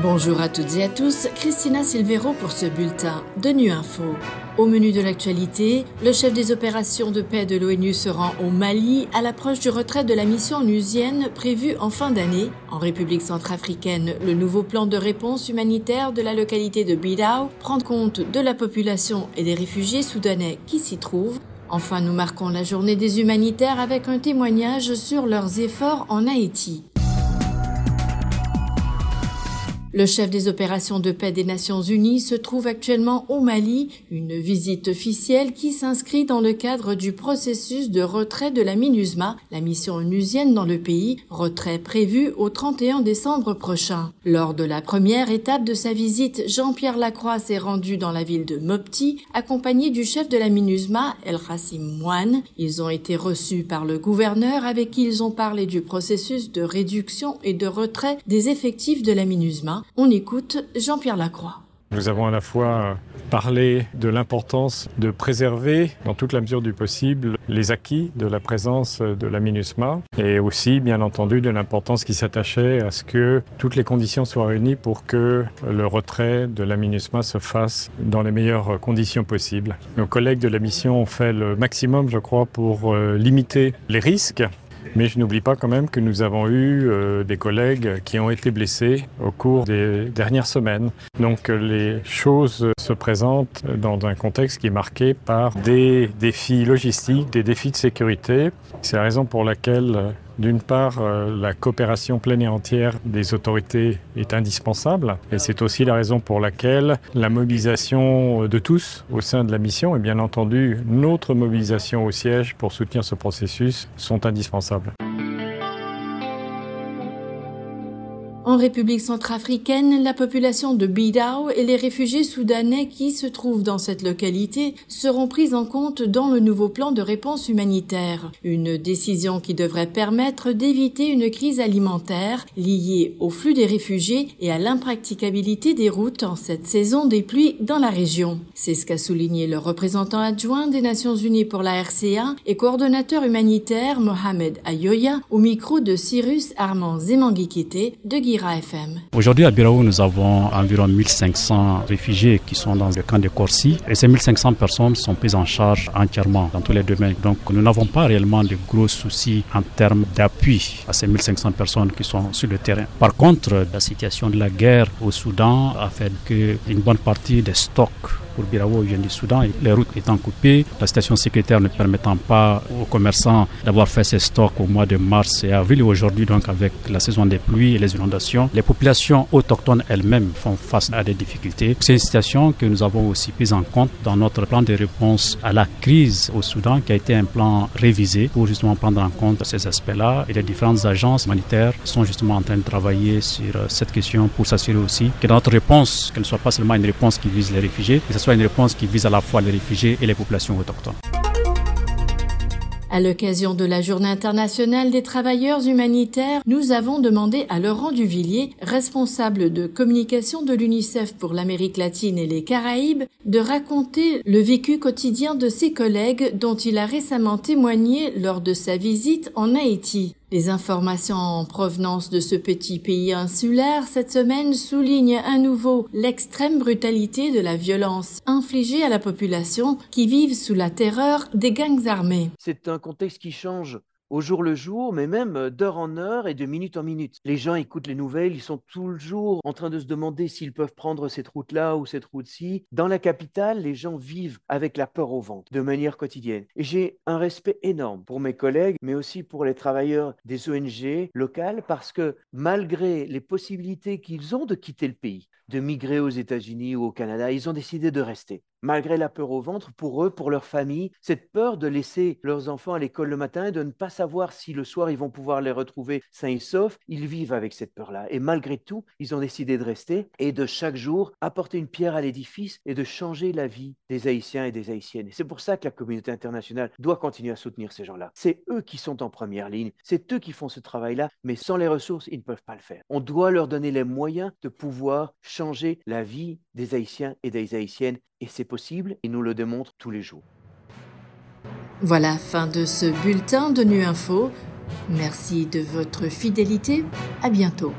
Bonjour à toutes et à tous, Cristina Silveiro pour ce bulletin d'ONU Info. Au menu de l'actualité, le chef des opérations de paix de l'ONU se rend au Mali à l'approche du retrait de la mission onusienne prévue en fin d'année. En République centrafricaine, le nouveau plan de réponse humanitaire de la localité de Birao prend compte de la population et des réfugiés soudanais qui s'y trouvent. Enfin, nous marquons la journée des humanitaires avec un témoignage sur leurs efforts en Haïti. Le chef des opérations de paix des Nations Unies se trouve actuellement au Mali, une visite officielle qui s'inscrit dans le cadre du processus de retrait de la MINUSMA, la mission onusienne dans le pays, retrait prévu au 31 décembre prochain. Lors de la première étape de sa visite, Jean-Pierre Lacroix s'est rendu dans la ville de Mopti, accompagné du chef de la MINUSMA, El-Rassim Moine. Ils ont été reçus par le gouverneur avec qui ils ont parlé du processus de réduction et de retrait des effectifs de la MINUSMA. On écoute Jean-Pierre Lacroix. Nous avons à la fois parlé de l'importance de préserver, dans toute la mesure du possible, les acquis de la présence de la MINUSMA et aussi, bien entendu, de l'importance qui s'attachait à ce que toutes les conditions soient réunies pour que le retrait de la MINUSMA se fasse dans les meilleures conditions possibles. Nos collègues de la mission ont fait le maximum, je crois, pour limiter les risques. Mais je n'oublie pas quand même que nous avons eu des collègues qui ont été blessés au cours des dernières semaines. Donc les choses se présentent dans un contexte qui est marqué par des défis logistiques, des défis de sécurité. C'est la raison pour laquelle, d'une part, la coopération pleine et entière des autorités est indispensable. Et c'est aussi la raison pour laquelle la mobilisation de tous au sein de la mission et bien entendu notre mobilisation au siège pour soutenir ce processus sont indispensables. En République centrafricaine, la population de Birao et les réfugiés soudanais qui se trouvent dans cette localité seront prises en compte dans le nouveau plan de réponse humanitaire. Une décision qui devrait permettre d'éviter une crise alimentaire liée au flux des réfugiés et à l'impraticabilité des routes en cette saison des pluies dans la région. C'est ce qu'a souligné le représentant adjoint des Nations Unies pour la RCA et coordonnateur humanitaire Mohamed Ayoya au micro de Cyrus Armand Zemanguikite de Guinée. Aujourd'hui à Birao, nous avons environ 1500 réfugiés qui sont dans le camp de Corsi et ces 1500 personnes sont prises en charge entièrement dans tous les domaines. Donc nous n'avons pas réellement de gros soucis en termes d'appui à ces 1500 personnes qui sont sur le terrain. Par contre, la situation de la guerre au Soudan a fait qu'une bonne partie des stocks pour Birao vient du Soudan, les routes étant coupées, la situation sécuritaire ne permettant pas aux commerçants d'avoir fait ses stocks au mois de mars et avril. Aujourd'hui, donc, avec la saison des pluies et les inondations, les populations autochtones elles-mêmes font face à des difficultés. C'est une situation que nous avons aussi prise en compte dans notre plan de réponse à la crise au Soudan, qui a été un plan révisé pour justement prendre en compte ces aspects-là. Et les différentes agences humanitaires sont justement en train de travailler sur cette question pour s'assurer aussi que notre réponse, qu'elle ne soit pas seulement une réponse qui vise les réfugiés, mais soit une réponse qui vise à la fois les réfugiés et les populations autochtones. À l'occasion de la Journée internationale des travailleurs humanitaires, nous avons demandé à Laurent Duvillier, responsable de communication de l'UNICEF pour l'Amérique latine et les Caraïbes, de raconter le vécu quotidien de ses collègues dont il a récemment témoigné lors de sa visite en Haïti. Les informations en provenance de ce petit pays insulaire cette semaine soulignent à nouveau l'extrême brutalité de la violence infligée à la population qui vivent sous la terreur des gangs armés. C'est un contexte qui change au jour le jour, mais même d'heure en heure et de minute en minute. Les gens écoutent les nouvelles, ils sont tout le jour en train de se demander s'ils peuvent prendre cette route-là ou cette route-ci. Dans la capitale, les gens vivent avec la peur au ventre, de manière quotidienne. Et j'ai un respect énorme pour mes collègues, mais aussi pour les travailleurs des ONG locales, parce que malgré les possibilités qu'ils ont de quitter le pays, de migrer aux États-Unis ou au Canada, ils ont décidé de rester. Malgré la peur au ventre, pour eux, pour leur famille, cette peur de laisser leurs enfants à l'école le matin et de ne pas savoir si le soir ils vont pouvoir les retrouver sains et saufs, ils vivent avec cette peur-là. Et malgré tout, ils ont décidé de rester et de chaque jour apporter une pierre à l'édifice et de changer la vie des Haïtiens et des Haïtiennes. Et c'est pour ça que la communauté internationale doit continuer à soutenir ces gens-là. C'est eux qui sont en première ligne, c'est eux qui font ce travail-là, mais sans les ressources, ils ne peuvent pas le faire. On doit leur donner les moyens de pouvoir changer la vie des Haïtiens et des Haïtiennes, et c'est possible, et nous le démontrent tous les jours. Voilà, fin de ce bulletin d'ONU Info. Merci de votre fidélité. À bientôt.